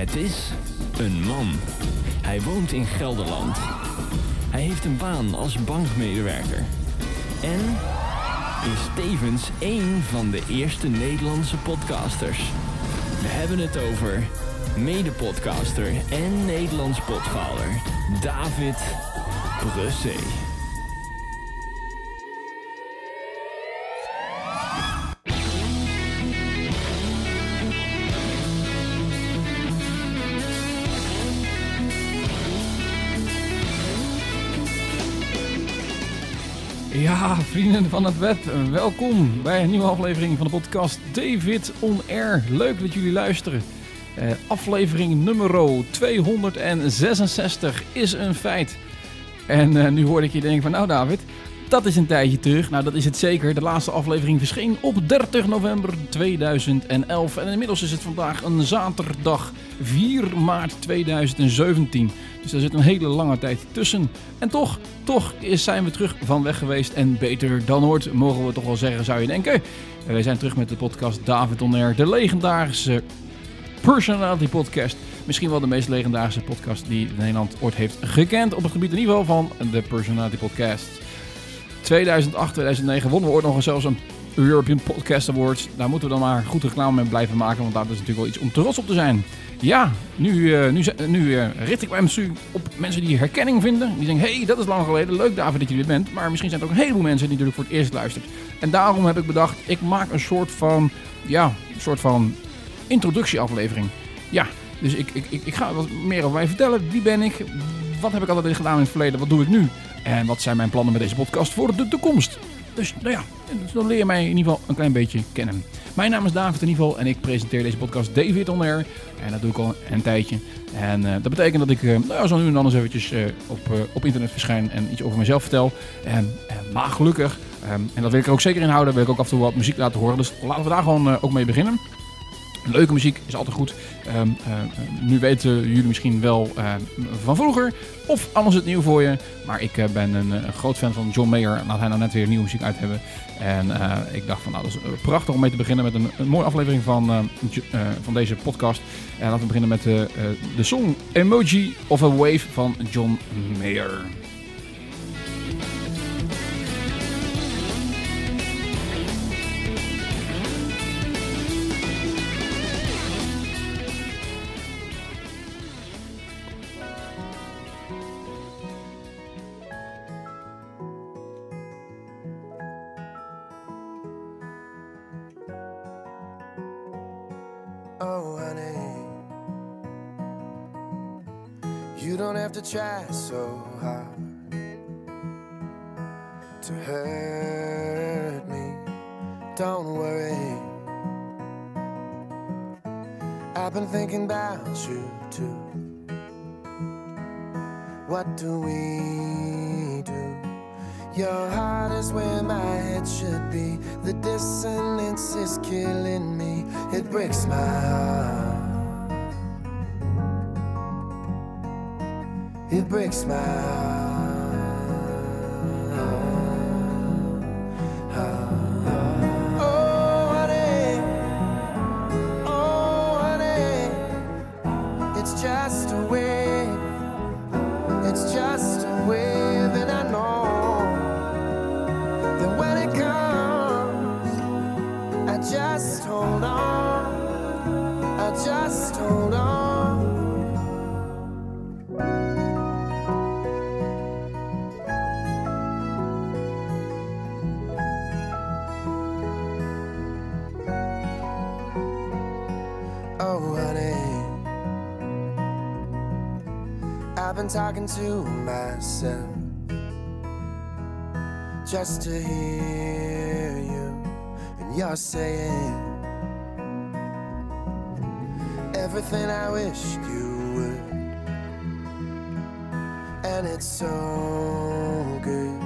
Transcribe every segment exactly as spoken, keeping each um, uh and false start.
Het is een man. Hij woont in Gelderland. Hij heeft een baan als bankmedewerker. En is tevens één van de eerste Nederlandse podcasters. We hebben het over mede-podcaster en Nederlands potvader David Brussee. Ja, vrienden van het web, welkom bij een nieuwe aflevering van de podcast David on Air. Leuk dat jullie luisteren. Uh, aflevering nummer tweehonderdzesenzestig is een feit. En uh, nu hoorde ik je denken van, nou David, dat is een tijdje terug. Nou, dat is het zeker. De laatste aflevering verscheen op dertig november tweeduizend elf. En inmiddels is het vandaag een zaterdag vier maart tweeduizend zeventien. Dus daar zit een hele lange tijd tussen. En toch, toch zijn we terug van weg geweest. En beter dan ooit, mogen we toch wel zeggen, zou je denken. Wij zijn terug met de podcast David on Air, de legendarische personality podcast. Misschien wel de meest legendarische podcast die Nederland ooit heeft gekend. Op het gebied in ieder geval van de personality podcast. tweeduizend acht, tweeduizend negen wonnen we ooit nog eens zelfs een European Podcast Awards. Daar moeten we dan maar goed reclame mee blijven maken, want daar is natuurlijk wel iets om trots op te zijn. Ja, nu, uh, nu, nu uh, richt ik mij op mensen die herkenning vinden. Die denken, hé, hey, dat is lang geleden. Leuk David dat je dit bent. Maar misschien zijn er ook een heleboel mensen die natuurlijk voor het eerst luisteren. En daarom heb ik bedacht, ik maak een soort van, ja, een soort van introductieaflevering. Ja, dus ik, ik, ik, ik ga wat meer over mij vertellen. Wie ben ik? Wat heb ik altijd gedaan in het verleden? Wat doe ik nu? En wat zijn mijn plannen met deze podcast voor de toekomst? Dus nou ja, dan leer je mij in ieder geval een klein beetje kennen. Mijn naam is David in ieder geval en ik presenteer deze podcast David on Air. En dat doe ik al een tijdje. En uh, dat betekent dat ik uh, nou ja, zo nu en dan eens eventjes uh, op, uh, op internet verschijn en iets over mezelf vertel. En, uh, maar gelukkig, um, en dat wil ik er ook zeker in houden, wil ik ook af en toe wat muziek laten horen. Dus laten we daar gewoon uh, ook mee beginnen. Leuke muziek is altijd goed. Um, uh, nu weten jullie misschien wel uh, van vroeger. Of anders het nieuw voor je. Maar ik uh, ben een, een groot fan van John Mayer. Laat hij nou net weer nieuwe muziek uit hebben. En uh, ik dacht van nou, dat is prachtig om mee te beginnen met een, een mooie aflevering van, uh, uh, van deze podcast. En laten we beginnen met uh, uh, de song Emoji of a Wave van John Mayer. Try so hard to hurt me. Don't worry, I've been thinking about you too. What do we do? Your heart is where my head should be. The dissonance is killing me. It breaks my heart. It breaks my heart, heart, heart. Oh honey, oh honey, it's just a wave, it's just a wave. And I know that when it comes, I just hold on, I just hold on. I've been talking to myself just to hear you, and you're saying everything I wished you would, and it's so good.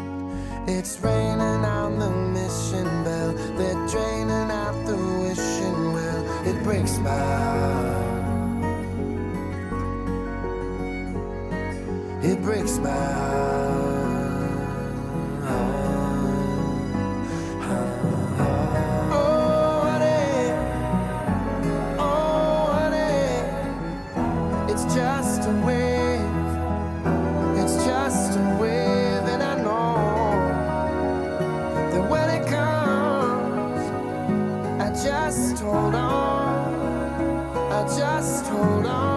It's raining on the mission bell, they're draining out the wishing well. It breaks my heart. It breaks my heart. Oh honey, oh honey, It's just a wave, it's just a wave, and I know that when it comes, I just hold on, I just hold on.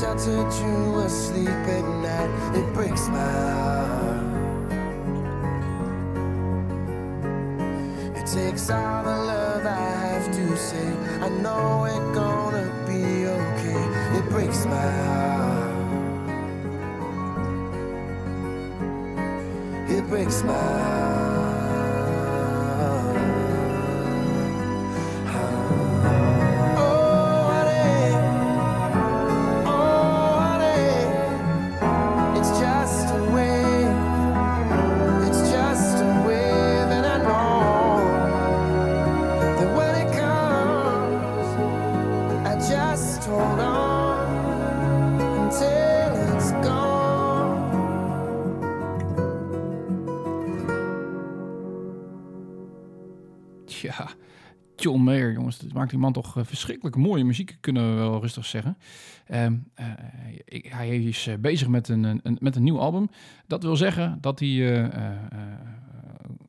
Sheltered you asleep at night, it breaks my heart. It takes all the love I have to say. I know it's gonna be okay. It breaks my heart. It breaks my heart. Ja, John Mayer, jongens, dat maakt die man toch verschrikkelijk mooie muziek, kunnen we wel rustig zeggen. Um, uh, hij is bezig met een, een, met een nieuw album. Dat wil zeggen dat hij uh, uh,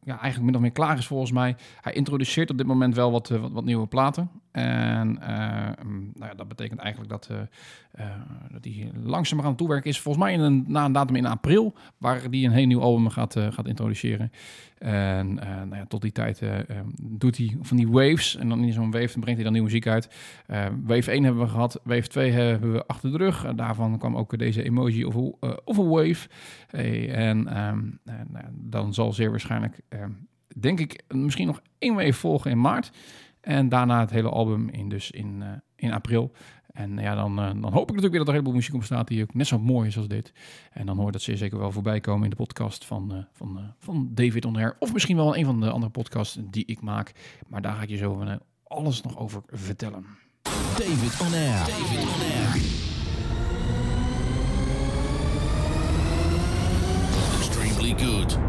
ja, eigenlijk min of meer klaar is volgens mij. Hij introduceert op dit moment wel wat, wat, wat nieuwe platen. En uh, nou ja, dat betekent eigenlijk dat, uh, uh, dat hij langzaam aan het toewerken is. Volgens mij in een, na een datum in april, waar hij een heel nieuw album gaat, uh, gaat introduceren. En uh, nou ja, tot die tijd uh, doet hij van die waves. En dan in zo'n wave brengt hij dan nieuwe muziek uit. Uh, wave één hebben we gehad, wave twee hebben we achter de rug. Uh, daarvan kwam ook deze Emoji of a, uh, of a Wave. Hey, en um, uh, nou, dan zal zeer waarschijnlijk, uh, denk ik, misschien nog één wave volgen in maart. En daarna het hele album in, dus in, uh, in april. En ja, dan, uh, dan hoop ik natuurlijk weer dat er een heleboel muziek op staat die ook net zo mooi is als dit. En dan hoor dat zeer zeker wel voorbij komen in de podcast van, uh, van, uh, van David on Air. Of misschien wel een van de andere podcasts die ik maak. Maar daar ga ik je zo uh, alles nog over vertellen. David on Air. David on Air. Extremely good.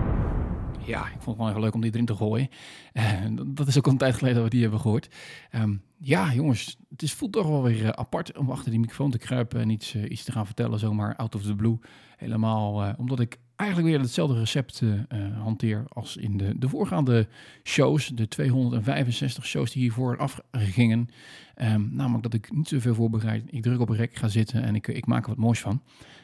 Ja, ik vond het wel even leuk om die erin te gooien. Uh, dat is ook al een tijd geleden dat we die hebben gehoord. Um, ja, jongens, het is, voelt toch wel weer uh, apart om achter die microfoon te kruipen en iets, uh, iets te gaan vertellen, zomaar out of the blue. Helemaal, uh, omdat ik eigenlijk weer hetzelfde recept uh, hanteer als in de, de voorgaande shows. De tweehonderdvijfenzestig shows die hiervoor afgingen. Um, namelijk dat ik niet zoveel voorbereid. Ik druk op een rek, ga zitten en ik, ik maak er wat moois van.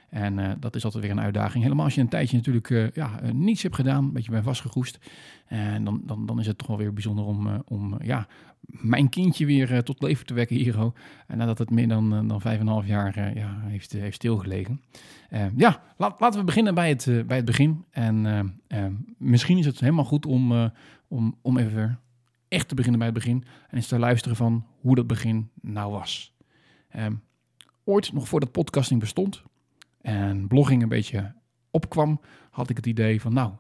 En uh, dat is altijd weer een uitdaging. Helemaal als je een tijdje natuurlijk uh, ja, uh, niets hebt gedaan. Een beetje bij vastgeroest. En dan, dan, dan is het toch wel weer bijzonder om, uh, om uh, ja, mijn kindje weer uh, tot leven te wekken, Hiro. En nadat het meer dan, uh, dan vijf en een half jaar uh, ja, heeft, uh, heeft stilgelegen. Uh, ja, laat, laten we beginnen bij het, uh, bij het begin. En uh, uh, misschien is het helemaal goed om, uh, om, om even echt te beginnen bij het begin. En eens te luisteren van hoe dat begin nou was. Uh, ooit, nog voordat podcasting bestond en blogging een beetje opkwam, had ik het idee van, nou,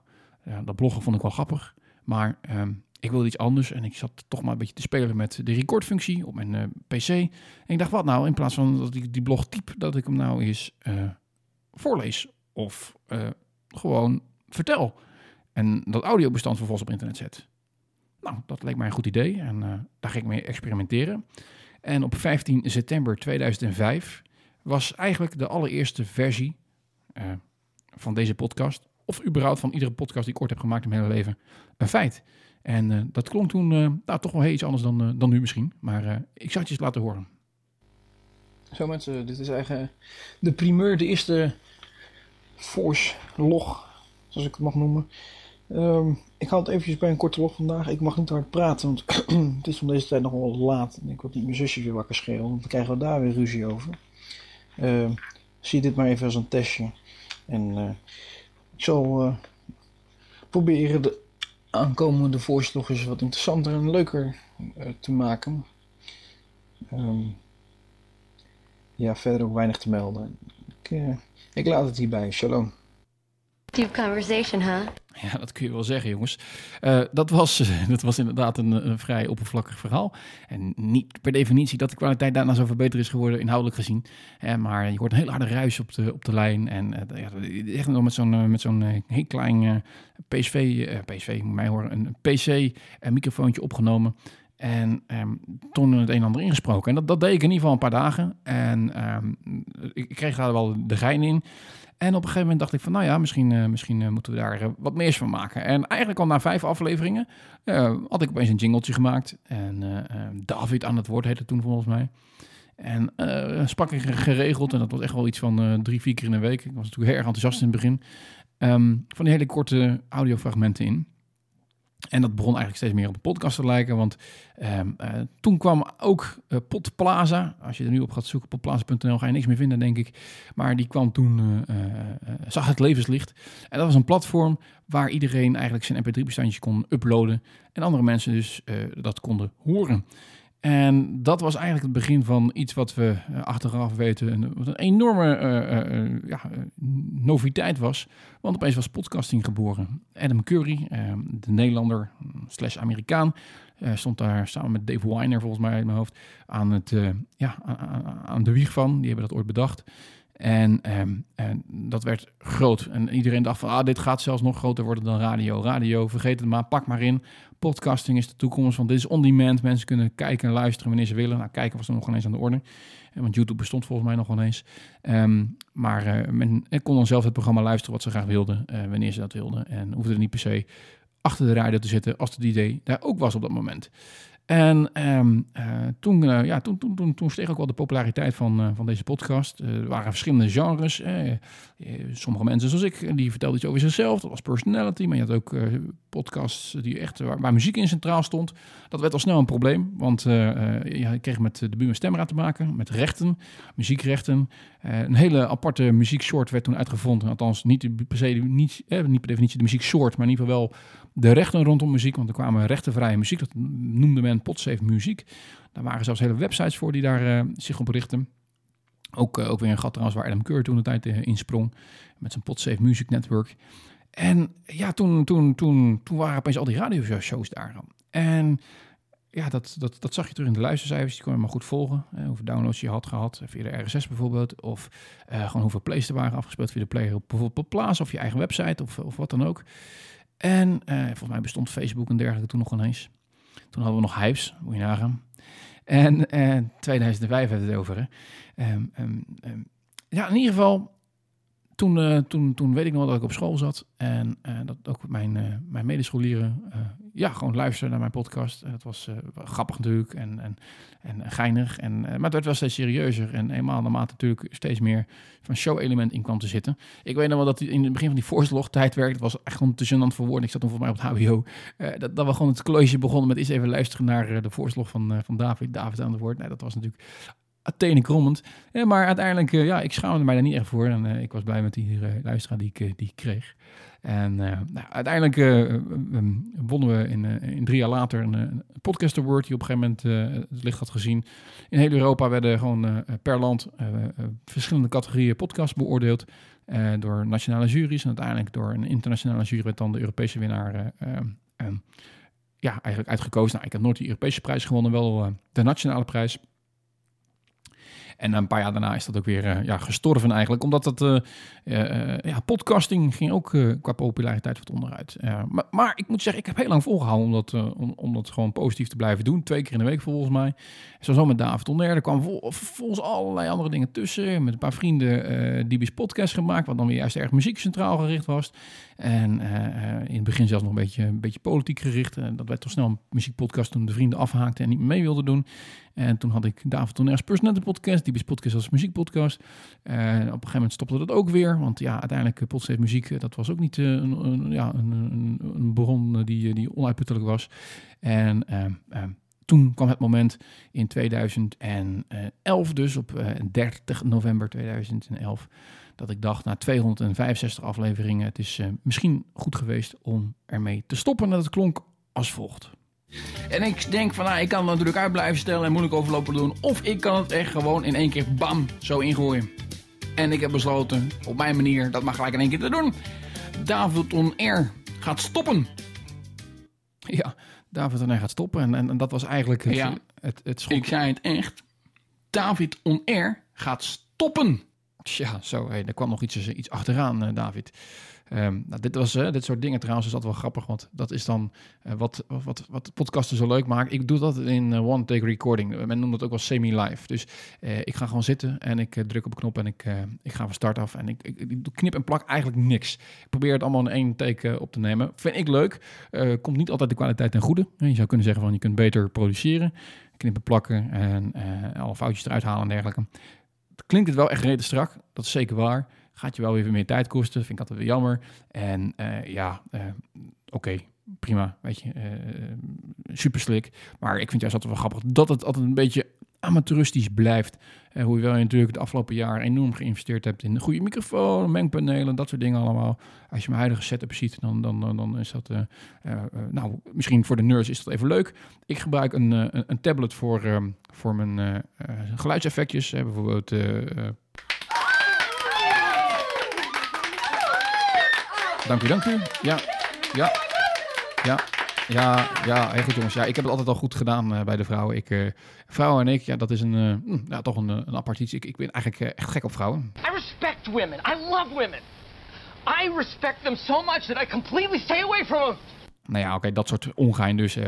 dat bloggen vond ik wel grappig, maar um, ik wilde iets anders en ik zat toch maar een beetje te spelen met de recordfunctie op mijn uh, P C. En ik dacht, wat nou, in plaats van dat ik die blog typ, dat ik hem nou eens uh, voorlees of uh, gewoon vertel en dat audiobestand vervolgens op internet zet. Nou, dat leek mij een goed idee en uh, daar ging ik mee experimenteren. En op vijftien september tweeduizend vijf... was eigenlijk de allereerste versie uh, van deze podcast, of überhaupt van iedere podcast die ik ooit heb gemaakt in mijn hele leven, een feit. En uh, dat klonk toen uh, nou, toch wel heel iets anders dan, uh, dan nu misschien. Maar uh, ik zal het je eens laten horen. Zo mensen, dit is eigenlijk de primeur, de eerste force log, zoals ik het mag noemen. Um, ik hou het eventjes bij een korte log vandaag. Ik mag niet hard praten, want het is van deze tijd nog wel laat. En ik wil niet mijn zusje weer wakker schreeuwen, want dan krijgen we daar weer ruzie over. Uh, zie dit maar even als een testje. En uh, ik zal uh, proberen de aankomende voorslag eens wat interessanter en leuker uh, te maken. Um, ja, verder ook weinig te melden. Ik, uh, ik laat het hierbij. Shalom. Deep conversation, huh? Ja, dat kun je wel zeggen, jongens. Uh, dat, was, dat was inderdaad een, een vrij oppervlakkig verhaal. En niet per definitie dat de kwaliteit daarna zoveel beter is geworden, inhoudelijk gezien. Uh, maar je hoort een heel harde ruis op de, op de lijn. En uh, ja, echt nog met zo'n, uh, met zo'n uh, heel klein uh, P S V, uh, P S V, moet mij horen, een P C-microfoontje uh, opgenomen. En um, toen het een en ander ingesproken. En dat, dat deed ik in ieder geval een paar dagen. En um, ik kreeg daar wel de gein in. En op een gegeven moment dacht ik van, nou ja, misschien, uh, misschien uh, moeten we daar uh, wat meer van maken. En eigenlijk al na vijf afleveringen uh, had ik opeens een jingletje gemaakt. En uh, uh, David aan het woord heette toen volgens mij. En uh, sprak ik geregeld. En dat was echt wel iets van uh, drie, vier keer in de week. Ik was natuurlijk heel erg enthousiast in het begin. Um, van die hele korte audiofragmenten in. En dat begon eigenlijk steeds meer op de podcast te lijken. Want um, uh, toen kwam ook uh, Podplaza. Als je er nu op gaat zoeken, podplaza punt n l, ga je niks meer vinden, denk ik. Maar die kwam toen, uh, uh, zag het levenslicht. En dat was een platform waar iedereen eigenlijk zijn M P drie bestandje kon uploaden. En andere mensen dus uh, dat konden horen. En dat was eigenlijk het begin van iets wat we uh, achteraf weten... Een, wat een enorme uh, uh, ja, uh, noviteit was. Want opeens was podcasting geboren. Adam Curry, uh, de Nederlander slash Amerikaan... Uh, stond daar samen met Dave Winer, volgens mij in mijn hoofd... aan, het, uh, ja, aan, aan de wieg van. Die hebben dat ooit bedacht. En, um, en dat werd groot. En iedereen dacht van, ah, dit gaat zelfs nog groter worden dan radio. Radio, vergeet het maar, pak maar in. Podcasting is de toekomst, want dit is on-demand. Mensen kunnen kijken en luisteren wanneer ze willen. Nou, kijken was er nog wel eens aan de orde. Want YouTube bestond volgens mij nog wel eens. Um, maar uh, men kon dan zelf het programma luisteren wat ze graag wilden. Uh, wanneer ze dat wilden. En hoefde er niet per se achter de radio te zitten als de D J daar ook was op dat moment. En um, uh, toen, uh, ja, toen, toen, toen, toen steeg ook wel de populariteit van, uh, van deze podcast. Uh, er waren verschillende genres. Eh, eh, sommige mensen zoals ik, die vertelden iets over zichzelf. Dat was personality. Maar je had ook uh, podcasts die echt, waar, waar muziek in centraal stond. Dat werd al snel een probleem. Want uh, ja, ik kreeg met de Buma Stemra te maken. Met rechten, muziekrechten. Uh, een hele aparte muzieksoort werd toen uitgevonden. Althans, niet per, se, niet, eh, niet per definitie de muzieksoort. Maar in ieder geval wel de rechten rondom muziek. Want er kwamen rechtenvrije muziek. Dat noemde men Podsafe Muziek. Daar waren zelfs hele websites voor die daar uh, zich op richten. Ook, uh, ook weer een gat trouwens waar Adam Curry toen de tijd uh, insprong. Met zijn Podsafe Muziek Network. En ja, toen, toen, toen, toen waren opeens al die radioshows daar. En ja, dat, dat, dat zag je terug in de luistercijfers. Die kon je maar goed volgen. Uh, hoeveel downloads je had gehad. Via de R S S bijvoorbeeld. Of uh, gewoon hoeveel plays er waren afgespeeld via de player. Bijvoorbeeld op plaats of je eigen website of, of wat dan ook. En uh, volgens mij bestond Facebook en dergelijke toen nog ineens. Toen hadden we nog hypes, moet je nagaan. En eh, tweeduizend vijf hebben we het over. Hè? Um, um, um. Ja, in ieder geval, toen, uh, toen, toen weet ik nog dat ik op school zat. En uh, dat ook mijn, uh, mijn medescholieren uh, ja, gewoon luisteren naar mijn podcast. Dat was uh, grappig natuurlijk en, en, en geinig. En, uh, maar het werd wel steeds serieuzer. En eenmaal naarmate natuurlijk steeds meer van show-element in kwam te zitten. Ik weet nog wel dat in het begin van die voorslog-tijdwerk... dat was echt gewoon te gênant voor woorden. Ik zat toen volgens mij op het H B O. Uh, dat, dat we gewoon het college begonnen met eens even luisteren naar uh, de voorslog van, uh, van David. David aan het woord. Nee, dat was natuurlijk... Athene krommend. Ja, maar uiteindelijk, ja, ik schaamde mij daar niet echt voor. En uh, ik was blij met die uh, luisteraar die ik, uh, die ik kreeg. En uh, nou, uiteindelijk uh, um, wonnen we in, uh, in drie jaar later een, een podcast award... die op een gegeven moment uh, het licht had gezien. In heel Europa werden gewoon uh, per land uh, uh, verschillende categorieën podcasts beoordeeld... Uh, door nationale juries. En uiteindelijk door een internationale jury werd dan de Europese winnaar... Uh, uh, ja, eigenlijk uitgekozen. Nou, ik had nooit die Europese prijs gewonnen, wel uh, de nationale prijs... En een paar jaar daarna is dat ook weer ja, gestorven eigenlijk. Omdat dat uh, uh, ja, podcasting ging ook uh, qua populariteit wat onderuit. Uh, maar, maar ik moet zeggen, ik heb heel lang volgehouden om dat, uh, om, om dat gewoon positief te blijven doen. Twee keer in de week volgens mij. Sowieso met David Donair. Er kwamen vol, volgens allerlei andere dingen tussen. Met een paar vrienden uh, die bis podcast gemaakt. Wat dan weer juist erg muziekcentraal gericht was. En uh, in het begin zelfs nog een beetje, een beetje politiek gericht. Uh, dat werd toch snel een muziekpodcast toen de vrienden afhaakten en niet mee wilden doen. En toen had ik David Donairs Personality Podcast, die podcast als muziekpodcast. En op een gegeven moment stopte dat ook weer. Want ja, uiteindelijk Podsafe Muziek, dat was ook niet een, een, ja, een, een, een bron die, die onuitputtelijk was. En uh, uh, toen kwam het moment in tweeduizend elf, dus op uh, dertig november tweeduizend elf... dat ik dacht, na tweehonderdvijfenzestig afleveringen... het is uh, misschien goed geweest om ermee te stoppen. En dat klonk als volgt. En ik denk van, nou, ik kan het natuurlijk uit blijven stellen en moeilijk overlopen doen. Of ik kan het echt gewoon in één keer bam, zo ingooien. En ik heb besloten, op mijn manier, dat maar gelijk in één keer te doen. David on Air gaat stoppen. Ja, David on Air gaat stoppen. En, en, en dat was eigenlijk het, ja, het, het schot. Ik zei het echt. David on Air gaat stoppen. Tja, zo, hey, er kwam nog iets, iets achteraan, uh, David. Um, nou, dit, was, uh, dit soort dingen trouwens is dat wel grappig, want dat is dan uh, wat, wat, wat podcasten zo leuk maakt. Ik doe dat in uh, one-take recording. Men noemt dat ook wel semi-live. Dus uh, ik ga gewoon zitten en ik uh, druk op een knop en ik, uh, ik ga van start af. En ik, ik, ik knip en plak eigenlijk niks. Ik probeer het allemaal in één take uh, op te nemen. Vind ik leuk. Uh, komt niet altijd de kwaliteit ten goede. Je zou kunnen zeggen van je kunt beter produceren. Knippen, plakken en uh, alle foutjes eruit halen en dergelijke. Klinkt het wel echt redelijk strak, dat is zeker waar. Gaat je wel weer meer tijd kosten, vind ik altijd weer jammer. En uh, ja, uh, oké, okay, prima, weet je, uh, super slick. Maar ik vind juist altijd wel grappig dat het altijd een beetje amateuristisch blijft. Uh, hoewel je natuurlijk het afgelopen jaar enorm geïnvesteerd hebt in een goede microfoon, mengpanelen, dat soort dingen allemaal. Als je mijn huidige setup ziet, dan, dan, dan, dan is dat, uh, uh, uh, nou, misschien voor de nerds is dat even leuk. Ik gebruik een, uh, een tablet voor, uh, voor mijn uh, uh, geluidseffectjes, uh, bijvoorbeeld... Uh, uh, Dank u, dank u. Ja, ja, ja, ja, ja, heel goed jongens. Ja, ik heb het altijd al goed gedaan uh, bij de vrouwen. Ik, uh, vrouwen en ik, ja, dat is een, uh, mm, ja, toch een, een apart iets. Ik, ik ben eigenlijk uh, echt gek op vrouwen. I respect women. I love women. I respect them so much that I completely stay away from them. Nou ja, oké, okay, dat soort ongein dus. Uh,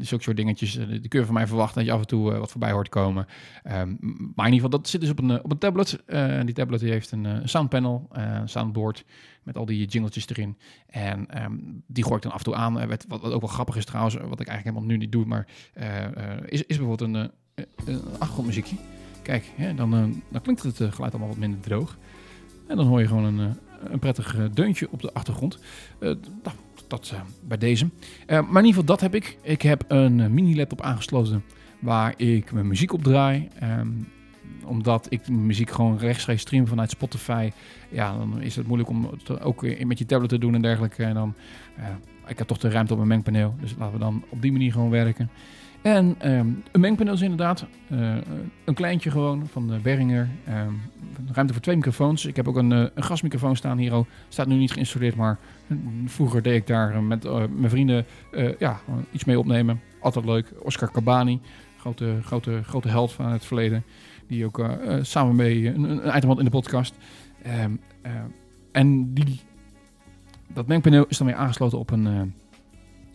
zulke soort dingetjes. Uh, die kun je van mij verwachten dat je af en toe uh, wat voorbij hoort komen. Um, maar in ieder geval, dat zit dus op een, op een tablet. Uh, die tablet die heeft een uh, soundpanel, uh, soundboard met al die jingletjes erin. En um, die gooi ik dan af en toe aan. Uh, wat, wat ook wel grappig is trouwens, wat ik eigenlijk helemaal nu niet doe. Maar uh, uh, is, is bijvoorbeeld een, uh, een achtergrondmuziekje. Kijk, hè, dan, uh, dan klinkt het uh, geluid allemaal wat minder droog. En dan hoor je gewoon een, uh, een prettig uh, deuntje op de achtergrond. Uh, nou, Dat uh, bij deze. Uh, maar in ieder geval, dat heb ik. Ik heb een uh, mini-laptop aangesloten waar ik mijn muziek op draai. Um, omdat ik muziek gewoon rechtstreeks stream vanuit Spotify. Ja, dan is het moeilijk om te, ook met je tablet te doen en dergelijke. En dan, uh, ik heb toch de ruimte op mijn mengpaneel. Dus laten we dan op die manier gewoon werken. En um, een mengpaneel is inderdaad uh, een kleintje gewoon van de Beringer. Um, ruimte voor twee microfoons. Ik heb ook een, uh, een gasmicrofoon staan hier. Oh, staat nu niet geïnstalleerd, maar vroeger deed ik daar uh, met uh, mijn vrienden uh, ja, iets mee opnemen. Altijd leuk. Oscar Cabani, grote, grote, grote held van het verleden. Die ook uh, uh, samen mee een, een item had in de podcast. Um, uh, en die, dat mengpaneel is dan weer aangesloten op een... Uh,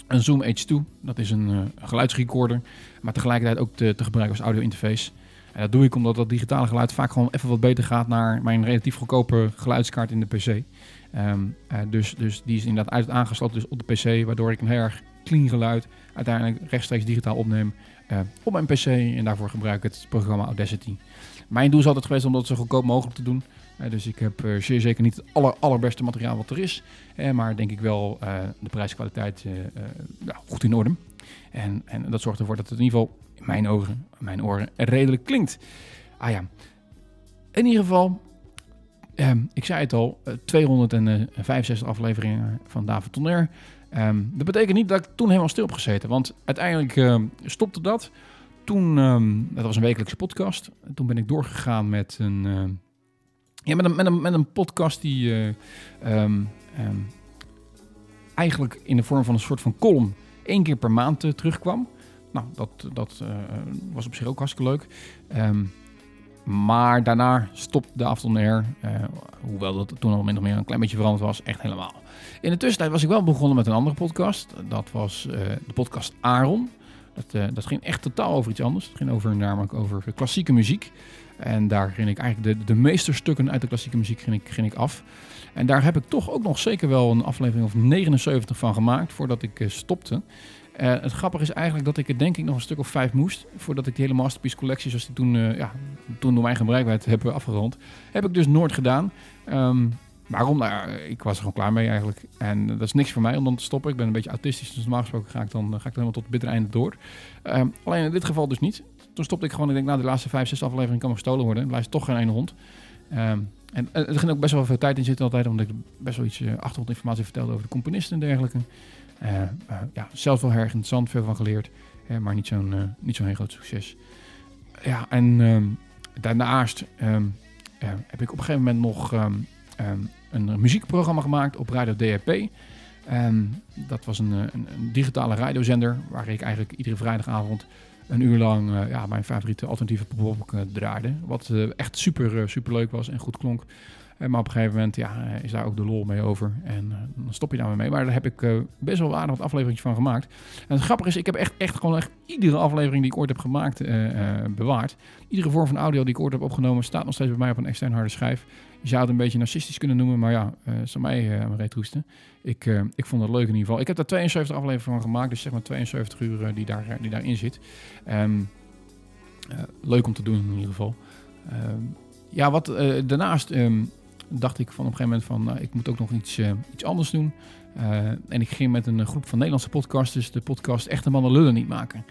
Een Zoom H twee, dat is een uh, geluidsrecorder, maar tegelijkertijd ook te, te gebruiken als audio interface. En dat doe ik omdat dat digitale geluid vaak gewoon even wat beter gaat naar mijn relatief goedkope geluidskaart in de P C. Um, uh, dus, dus die is inderdaad uit aangesloten dus op de P C, waardoor ik een heel erg clean geluid uiteindelijk rechtstreeks digitaal opneem uh, op mijn P C. En daarvoor gebruik ik het programma Audacity. Mijn doel is altijd geweest om dat zo goedkoop mogelijk te doen. Uh, dus ik heb uh, zeer zeker niet het aller, allerbeste materiaal wat er is. Eh, maar denk ik wel uh, de prijskwaliteit uh, uh, nou, goed in orde. En, en dat zorgt ervoor dat het in ieder geval in mijn ogen, in mijn oren redelijk klinkt. Ah ja, in ieder geval, um, ik zei het al, uh, tweehonderdvijfenzestig afleveringen van David Donair. Um, dat betekent niet dat ik toen helemaal stil heb gezeten. Want uiteindelijk um, stopte dat. Toen, um, dat was een wekelijkse podcast. Toen ben ik doorgegaan met een... Uh, Ja, met een, met een, met een podcast die uh, um, um, eigenlijk in de vorm van een soort van column één keer per maand uh, terugkwam. Nou, dat, dat uh, was op zich ook hartstikke leuk. Um, maar daarna stopte de David on Air, uh, hoewel dat toen al min of meer een klein beetje veranderd was, echt helemaal. In de tussentijd was ik wel begonnen met een andere podcast. Dat was uh, de podcast Aaron. Dat, uh, dat ging echt totaal over iets anders. Het ging over, namelijk over klassieke muziek. En daar ging ik eigenlijk de, de meesterstukken uit de klassieke muziek ging ik, ging ik af. En daar heb ik toch ook nog zeker wel een aflevering of negenenzeventig van gemaakt voordat ik uh, stopte. Uh, het grappige is eigenlijk dat ik het denk ik nog een stuk of vijf moest. Voordat ik die hele Masterpiece collectie zoals die toen, uh, ja, toen door mijn gebruik werd heb afgerond. Heb ik dus nooit gedaan. Um, waarom? Nou, ik was er gewoon klaar mee eigenlijk. En dat is niks voor mij om dan te stoppen. Ik ben een beetje autistisch, dus normaal gesproken ga ik dan, ga ik dan helemaal tot het bittere einde door. Um, alleen in dit geval dus niet. Toen stopte ik gewoon. Ik denk, nou, de laatste vijf, zes afleveringen kan me gestolen worden. Er blijft toch geen ene hond. Um, en er ging ook best wel veel tijd in zitten altijd. Omdat ik best wel iets uh, achtergrondinformatie vertelde over de componisten en dergelijke. Uh, uh, ja, zelf wel erg interessant, veel van geleerd, hè, maar niet zo'n, uh, niet zo'n heel groot succes. Ja, en um, daarnaast um, uh, heb ik op een gegeven moment nog um, um, een muziekprogramma gemaakt op Radio D R P. Um, dat was een, een, een digitale radiozender waar ik eigenlijk iedere vrijdagavond een uur lang uh, ja, mijn favoriete alternatieve pop uh, draaide. Wat uh, echt super, uh, super leuk was en goed klonk. Uh, maar op een gegeven moment ja, is daar ook de lol mee over. En uh, dan stop je daar weer mee. Maar daar heb ik uh, best wel aardig wat afleveringen van gemaakt. En het grappige is, ik heb echt, echt gewoon echt iedere aflevering die ik ooit heb gemaakt uh, uh, bewaard. Iedere vorm van audio die ik ooit heb opgenomen staat nog steeds bij mij op een extern harde schijf. Je zou het een beetje narcistisch kunnen noemen, maar ja, uh, is aan mij uh, aan mijn reet roesten. Ik, uh, ik vond het leuk in ieder geval. Ik heb daar tweeënzeventig afleveringen van gemaakt, dus zeg maar tweeënzeventig uur uh, die, daar, uh, die daarin zit. Um, uh, leuk om te doen in ieder geval. Um, ja, wat uh, daarnaast um, dacht ik van op een gegeven moment van, uh, ik moet ook nog iets, uh, iets anders doen. Uh, en ik ging met een groep van Nederlandse podcasters de podcast Echte Mannen Lullen Niet Maken.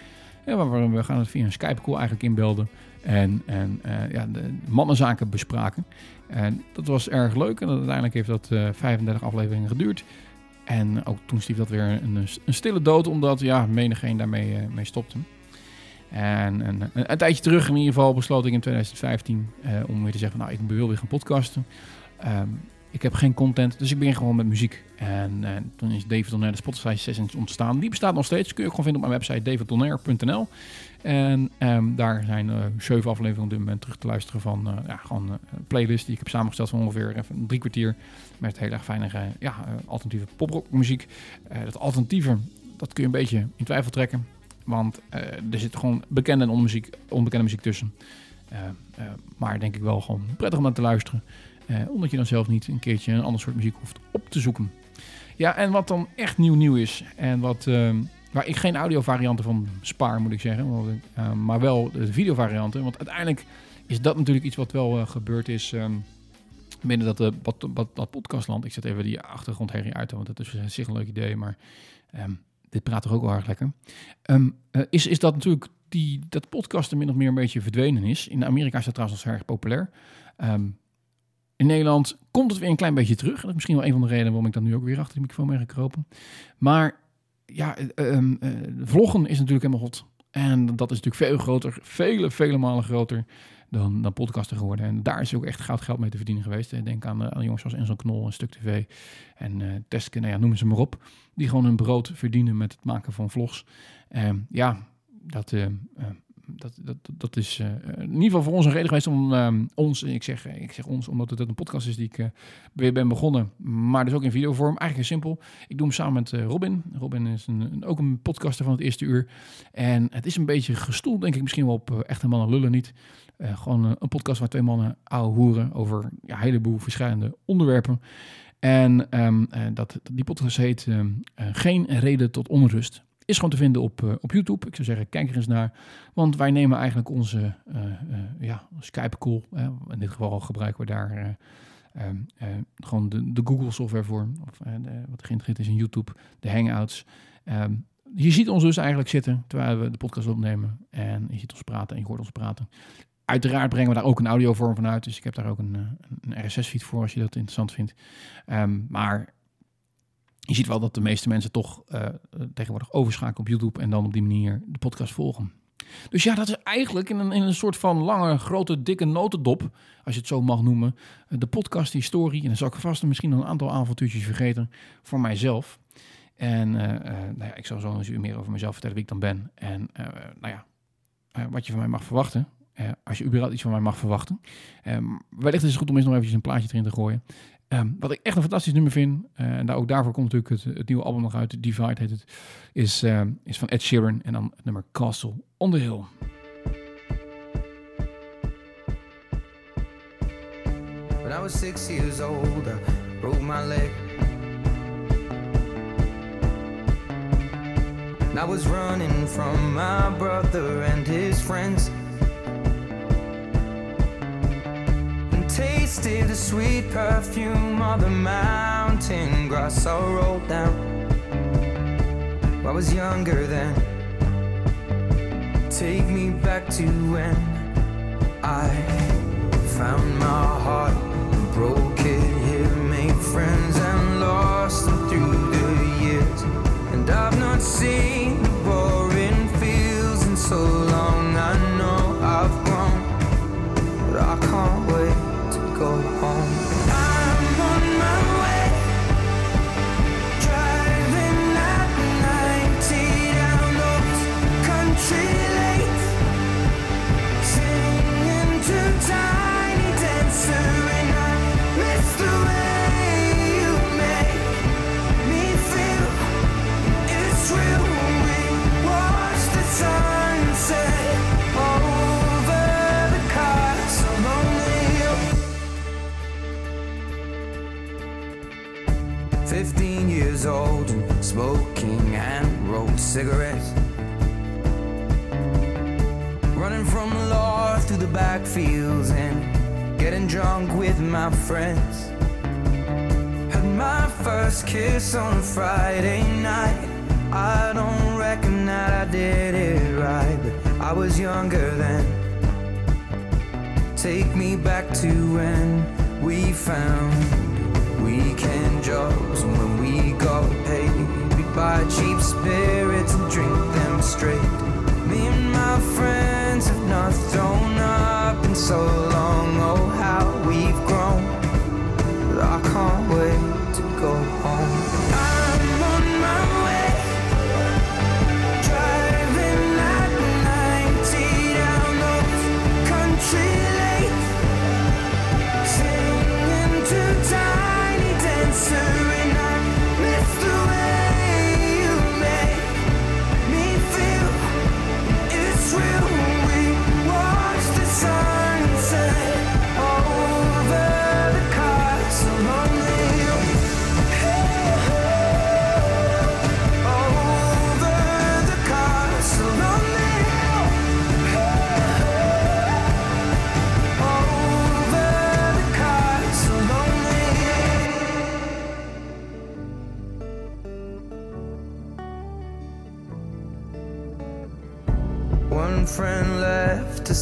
Ja, we gaan het via een Skype-call eigenlijk inbelden en, en uh, ja, de mannenzaken bespraken. En dat was erg leuk en uiteindelijk heeft dat uh, vijfendertig afleveringen geduurd. En ook toen stief dat weer een, een stille dood, omdat ja, menigeen daarmee uh, mee stopte. En, en een, een tijdje terug in ieder geval besloot ik in tweeduizend vijftien uh, om weer te zeggen, nou, ik wil weer gaan podcasten. Um, ik heb geen content, dus ik begin gewoon met muziek. En uh, toen is David Donair de Spotify Sessions ontstaan. Die bestaat nog steeds. Kun je ook gewoon vinden op mijn website david donair punt n l. En um, daar zijn uh, zeven afleveringen op dit moment terug te luisteren van uh, ja, gewoon uh, een playlist die ik heb samengesteld van ongeveer even drie kwartier. Met heel erg fijne uh, ja, uh, alternatieve poprockmuziek. Uh, dat alternatieve, dat kun je een beetje in twijfel trekken. Want uh, er zit gewoon bekende en onmuziek, onbekende muziek tussen. Uh, uh, maar denk ik wel gewoon prettig om naar te luisteren. Uh, omdat je dan zelf niet een keertje een ander soort muziek hoeft op te zoeken. Ja, en wat dan echt nieuw nieuw is. En wat, uh, waar ik geen audiovarianten van spaar, moet ik zeggen. Want, uh, maar wel de videovarianten. Want uiteindelijk is dat natuurlijk iets wat wel uh, gebeurd is. Um, binnen dat, uh, wat, wat, dat podcastland. Ik zet even die achtergrondherrie uit. Want dat is op zich een leuk idee. Maar um, dit praat toch ook wel erg lekker. Um, uh, is, is dat natuurlijk die, dat podcasten min of meer een beetje verdwenen is. In Amerika is dat trouwens nog erg populair. Um, In Nederland komt het weer een klein beetje terug. En dat is misschien wel een van de redenen waarom ik dan nu ook weer achter de microfoon ben gekropen. Maar ja, uh, uh, vloggen is natuurlijk helemaal hot. En dat is natuurlijk veel groter, vele, vele malen groter dan, dan podcasten geworden. En daar is ook echt goud geld mee te verdienen geweest. Denk aan, uh, aan jongens als Enzo Knol en Stuk T V en uh, Teske, nou ja, noem ze maar op. Die gewoon hun brood verdienen met het maken van vlogs. Uh, ja, dat... Uh, uh, Dat, dat, dat is uh, in ieder geval voor ons een reden geweest om uh, ons, ik zeg, ik zeg ons, omdat het een podcast is die ik uh, weer ben begonnen, maar dus ook in videovorm. Eigenlijk heel simpel. Ik doe hem samen met uh, Robin. Robin is een, ook een podcaster van het eerste uur. En het is een beetje gestoeld, denk ik, misschien wel op uh, Echte Mannen Lullen Niet. Uh, gewoon uh, een podcast waar twee mannen ouwe hoeren over ja, een heleboel verschillende onderwerpen. En um, uh, dat, die podcast heet uh, uh, Geen Reden tot Onrust. Is gewoon te vinden op, uh, op YouTube. Ik zou zeggen, kijk er eens naar. Want wij nemen eigenlijk onze uh, uh, ja, Skype-call. Uh, in dit geval gebruiken we daar uh, um, uh, gewoon de, de Google-software voor. Of uh, de, wat geïntegreerd is in YouTube. De Hangouts. Um, je ziet ons dus eigenlijk zitten terwijl we de podcast opnemen. En je ziet ons praten en je hoort ons praten. Uiteraard brengen we daar ook een audiovorm van uit. Dus ik heb daar ook een, een R S S-feed voor als je dat interessant vindt. Um, maar... Je ziet wel dat de meeste mensen toch uh, tegenwoordig overschakelen op YouTube en dan op die manier de podcast volgen. Dus ja, dat is eigenlijk in een, in een soort van lange, grote, dikke notendop, als je het zo mag noemen, de podcasthistorie. En dan zal ik vast misschien nog een aantal avontuurtjes vergeten voor mijzelf. En uh, uh, nou ja, ik zal zo eens u meer over mezelf vertellen wie ik dan ben. En uh, nou ja, uh, wat je van mij mag verwachten. Uh, als je überhaupt iets van mij mag verwachten. Um, wellicht is het goed om eens nog eventjes een plaatje erin te gooien. Um, wat ik echt een fantastisch nummer vind, uh, en daar ook daarvoor komt natuurlijk het, het nieuwe album nog uit, Divide heet het, is, uh, is van Ed Sheeran en dan het nummer Castle on the Hill. When I was six years old, I broke my leg. And I was running from my brother and his friends. Tasted the sweet perfume of the mountain grass I rolled down. I was younger then. Take me back to when I found my heart, broke it here, made friends and lost them through the years. And go home. I'm on my way, driving at ninety down those country lanes, singing to Tiny Dancer, and I miss the way you make me feel. It's real when we watch the sunset over the Castle on the Hill. Fifteen years old and smoking and rolled cigarettes, running from the law through the backfields and getting drunk with my friends. Had my first kiss on a Friday night. I don't reckon that I did it right, but I was younger then. Take me back to when we found weekend jobs and when we got paid. We'd buy cheap spirits and drink them straight. Me and my friends have not thrown up in so long. Oh, how we've grown. I can't wait to go home. Friend left to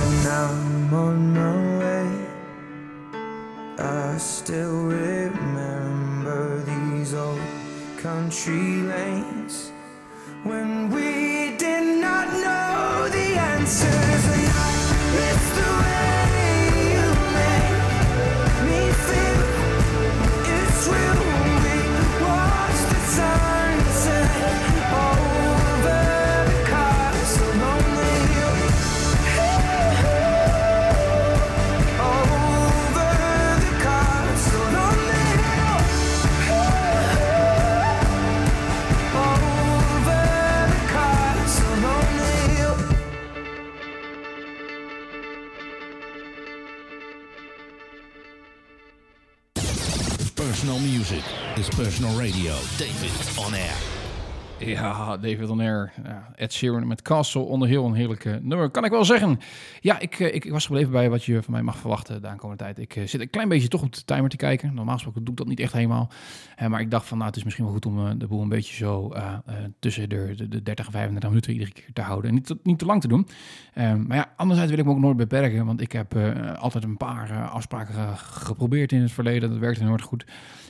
And I'm on my I still remember these old country lanes when we did not know the answers, and I miss the way you made me feel. It's real when we watch the sunset over the Castle on the Hill. Personal music is personal radio. David on Air. Ja, David on Air. Ja, Ed Sheeran met Castle on the Hill. Een heerlijke nummer, kan ik wel zeggen. Ja, ik, ik, ik was gebleven bij wat je van mij mag verwachten de aankomende tijd. Ik uh, zit een klein beetje toch op de timer te kijken. Normaal gesproken doe ik dat niet echt helemaal. Uh, maar ik dacht van, nou, het is misschien wel goed om uh, de boel een beetje zo uh, uh, tussen de, de, de dertig en vijfendertig minuten iedere keer te houden. En niet, niet te lang te doen. Uh, maar ja, anderzijds wil ik me ook nooit beperken. Want ik heb uh, altijd een paar uh, afspraken uh, geprobeerd in het verleden. Dat werkte nooit goed.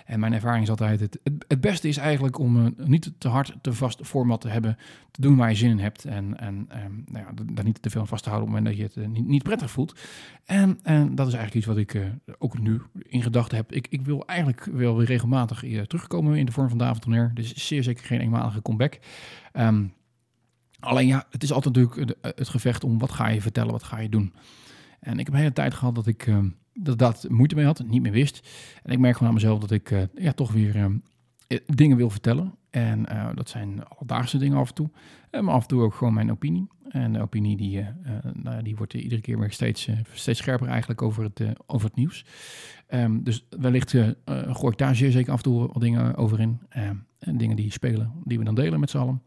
En mijn ervaring is altijd, het, het beste is eigenlijk om uh, niet te hard, te vast format te hebben, te doen waar je zin in hebt. En, en, en nou ja, daar niet te veel aan vast te houden op het moment dat je het niet, niet prettig voelt. En, en dat is eigenlijk iets wat ik uh, ook nu in gedachten heb. Ik, ik wil eigenlijk wel weer regelmatig uh, terugkomen in de vorm van David on Air. Dus zeer zeker geen eenmalige comeback. Um, alleen ja, het is altijd natuurlijk het gevecht om wat ga je vertellen, wat ga je doen. En ik heb een hele tijd gehad dat ik... Uh, dat dat moeite mee had, niet meer wist. En ik merk gewoon aan mezelf dat ik uh, ja, toch weer uh, dingen wil vertellen. En uh, dat zijn alledaagse dingen af en toe. Uh, maar af en toe ook gewoon mijn opinie. En de opinie die, uh, uh, die wordt uh, iedere keer weer steeds, uh, steeds scherper eigenlijk over het, uh, over het nieuws. Um, dus wellicht uh, uh, gooi ik daar zeer zeker af en toe wat dingen over in. Um, En dingen die spelen, die we dan delen met z'n allen.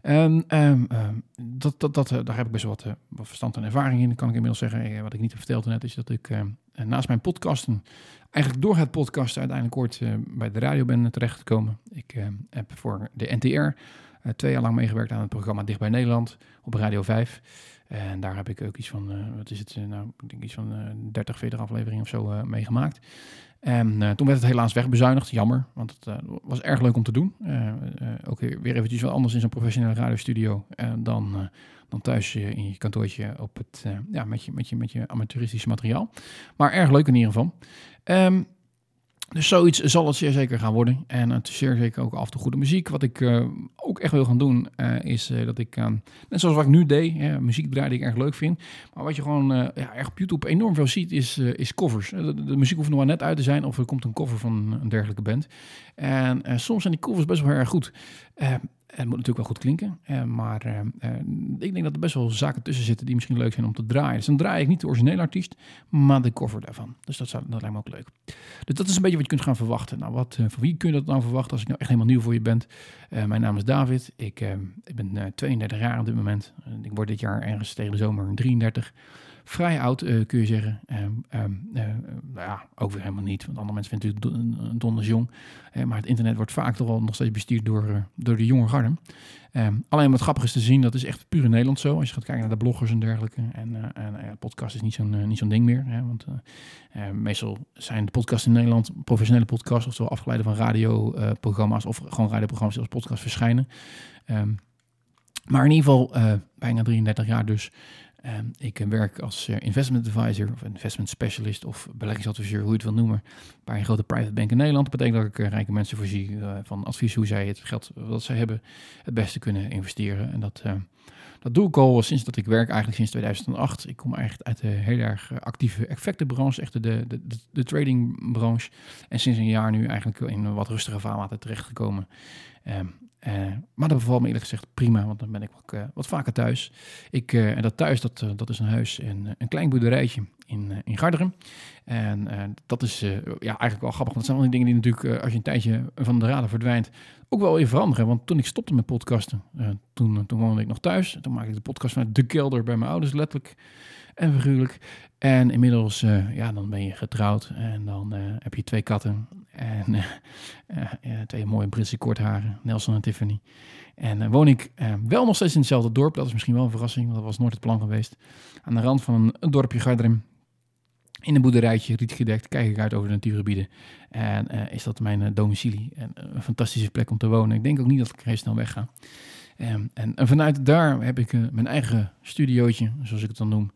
En um, um, dat, dat, dat, uh, daar heb ik best wel wat, uh, wat verstand en ervaring in. Kan ik inmiddels zeggen, wat ik niet vertelde net, is dat ik uh, naast mijn podcasten, eigenlijk door het podcasten uiteindelijk ooit uh, bij de radio ben terechtgekomen. Ik uh, heb voor de N T R uh, twee jaar lang meegewerkt aan het programma Dichtbij Nederland op Radio vijf. En daar heb ik ook iets van, uh, wat is het, uh, nou, ik denk iets van uh, dertig, veertig afleveringen of zo uh, meegemaakt. En uh, toen werd het helaas wegbezuinigd, jammer, want het uh, was erg leuk om te doen. Uh, uh, ook weer eventjes wat anders in zo'n professionele radiostudio uh, dan, uh, dan thuis uh, in je kantoortje op het, uh, ja, met, je, met, je, met je amateuristische materiaal. Maar erg leuk in ieder geval. Um, Dus zoiets zal het zeer zeker gaan worden. En het is zeer zeker ook af en toe goede muziek. Wat ik uh, ook echt wil gaan doen, uh, is uh, dat ik, uh, net zoals wat ik nu deed, uh, muziek draai die ik erg leuk vind. Maar wat je gewoon uh, ja, echt op YouTube enorm veel ziet, is, uh, is covers. De, de muziek hoeft nog maar net uit te zijn of er komt een cover van een dergelijke band. En uh, soms zijn die covers best wel erg goed. Uh, Het moet natuurlijk wel goed klinken, maar uh, uh, ik denk dat er best wel zaken tussen zitten die misschien leuk zijn om te draaien. Dus dan draai ik niet de originele artiest, maar de cover daarvan. Dus dat, zou, dat lijkt me ook leuk. Dus dat is een beetje wat je kunt gaan verwachten. Nou, wat, uh, van wie kun je dat nou verwachten als ik nou echt helemaal nieuw voor je ben? Uh, mijn naam is David, ik, uh, ik ben uh, tweeëndertig jaar op dit moment. Uh, ik word dit jaar ergens tegen de zomer drieëndertig. Vrij oud, uh, kun je zeggen. Uh, uh, uh, nou ja, ook weer helemaal niet. Want andere mensen vinden het natuurlijk donders jong. Uh, maar het internet wordt vaak toch wel nog steeds bestuurd door, uh, door de jonge garden. Uh, alleen wat grappig is te zien, dat is echt puur in Nederland zo. Als je gaat kijken naar de bloggers en dergelijke. En, uh, en uh, podcast is niet zo'n, uh, niet zo'n ding meer. Hè, want uh, uh, meestal zijn de podcasts in Nederland professionele podcasts. Oftewel afgeleide van radioprogramma's. Uh, of gewoon radioprogramma's die als podcast verschijnen. Um, maar in ieder geval uh, bijna drieëndertig jaar dus. Um, ik werk als uh, investment advisor of investment specialist of beleggingsadviseur, hoe je het wil noemen, bij een grote private bank in Nederland. Dat betekent dat ik uh, rijke mensen voorzie uh, van advies hoe zij het geld dat zij hebben het beste kunnen investeren. En dat, uh, dat doe ik al sinds dat ik werk, eigenlijk sinds tweeduizend acht. Ik kom eigenlijk uit de heel erg actieve effectenbranche, echt de, de, de, de tradingbranche. En sinds een jaar nu eigenlijk in wat rustiger vaarwater terechtgekomen. Um, Uh, maar dat bevalt me eerlijk gezegd prima, want dan ben ik ook, uh, wat vaker thuis. Ik, uh, en dat thuis, dat, uh, dat is een huis en uh, een klein boerderijtje in, uh, in Garderen. En uh, dat is uh, ja, eigenlijk wel grappig, want dat zijn wel die dingen die natuurlijk, uh, als je een tijdje van de radar verdwijnt, ook wel weer veranderen. Want toen ik stopte met podcasten, uh, toen, uh, toen woonde ik nog thuis. Toen maakte ik de podcast vanuit de kelder bij mijn ouders, letterlijk en figuurlijk. En inmiddels, uh, ja, dan ben je getrouwd en dan uh, heb je twee katten en uh, uh, uh, twee mooie Britse kortharen, Nelson en Tiffany. En uh, woon ik uh, wel nog steeds in hetzelfde dorp, dat is misschien wel een verrassing, want dat was nooit het plan geweest. Aan de rand van een dorpje Garderen, in een boerderijtje, rietgedekt, kijk ik uit over de natuurgebieden. En uh, is dat mijn uh, domicilie en uh, een fantastische plek om te wonen. Ik denk ook niet dat ik er heel snel wegga. Um, en, en vanuit daar heb ik uh, mijn eigen studiootje, zoals ik het dan noem.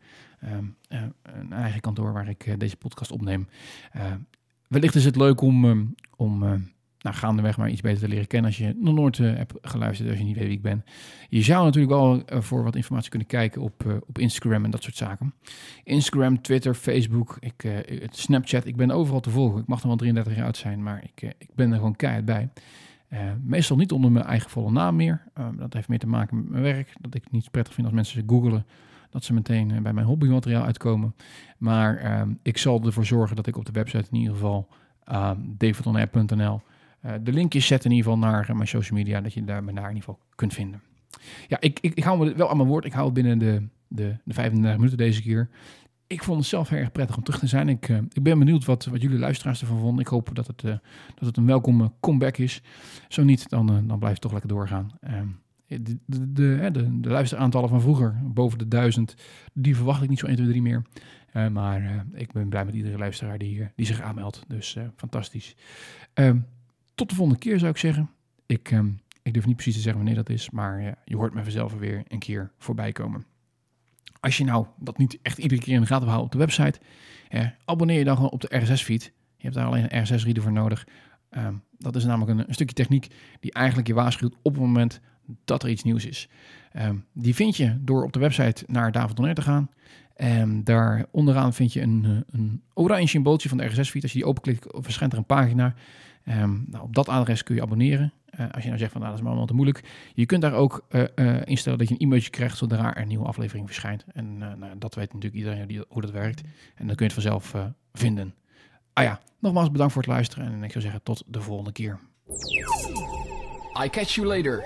Um, uh, een eigen kantoor waar ik uh, deze podcast opneem. Uh, wellicht is het leuk om, um, om uh, nou, gaandeweg maar iets beter te leren kennen als je nog nooit uh, hebt geluisterd, als je niet weet wie ik ben. Je zou natuurlijk wel uh, voor wat informatie kunnen kijken op, uh, op Instagram en dat soort zaken. Instagram, Twitter, Facebook, ik, uh, Snapchat, ik ben overal te volgen. Ik mag nog wel drieëndertig jaar oud zijn, maar ik, uh, ik ben er gewoon keihard bij. Uh, meestal niet onder mijn eigen volle naam meer. Uh, dat heeft meer te maken met mijn werk. Dat ik het niet prettig vind als mensen googelen, dat ze meteen bij mijn hobbymateriaal uitkomen. Maar uh, ik zal ervoor zorgen dat ik op de website in ieder geval uh, david on air punt n l uh, de linkjes zet in ieder geval naar uh, mijn social media, dat je daar me daar in ieder geval kunt vinden. Ja, ik, ik, ik hou me wel aan mijn woord. Ik hou het binnen de, de, de vijfendertig minuten deze keer. Ik vond het zelf heel erg prettig om terug te zijn. Ik, uh, ik ben benieuwd wat, wat jullie luisteraars ervan vonden. Ik hoop dat het, uh, dat het een welkome comeback is. Zo niet, dan, uh, dan blijft het toch lekker doorgaan. Uh, De, de, de, de, de luisteraantallen van vroeger, boven de duizend, die verwacht ik niet zo één, twee, drie meer. Uh, maar uh, ik ben blij met iedere luisteraar die, uh, die zich aanmeldt. Dus uh, fantastisch. Uh, tot de volgende keer zou ik zeggen. Ik, uh, ik durf niet precies te zeggen wanneer dat is, maar uh, je hoort me vanzelf weer een keer voorbij komen. Als je nou dat niet echt iedere keer in de gaten houdt op de website, uh, abonneer je dan gewoon op de R S S-feed. Je hebt daar alleen een R S S-reader voor nodig. Uh, dat is namelijk een, een stukje techniek die eigenlijk je waarschuwt op het moment dat er iets nieuws is. Um, die vind je door op de website naar David Donair te gaan. En daar onderaan vind je een, een oranje symbooltje van de R S S-feed. Als je die openklikt, verschijnt er een pagina. Um, nou, op dat adres kun je abonneren. Uh, als je nou zegt van nou, dat is maar allemaal te moeilijk. Je kunt daar ook uh, uh, instellen dat je een e-mailtje krijgt zodra er een nieuwe aflevering verschijnt. En uh, nou, dat weet natuurlijk iedereen die, hoe dat werkt. En dan kun je het vanzelf uh, vinden. Ah ja, nogmaals bedankt voor het luisteren. En ik zou zeggen tot de volgende keer. I catch you later.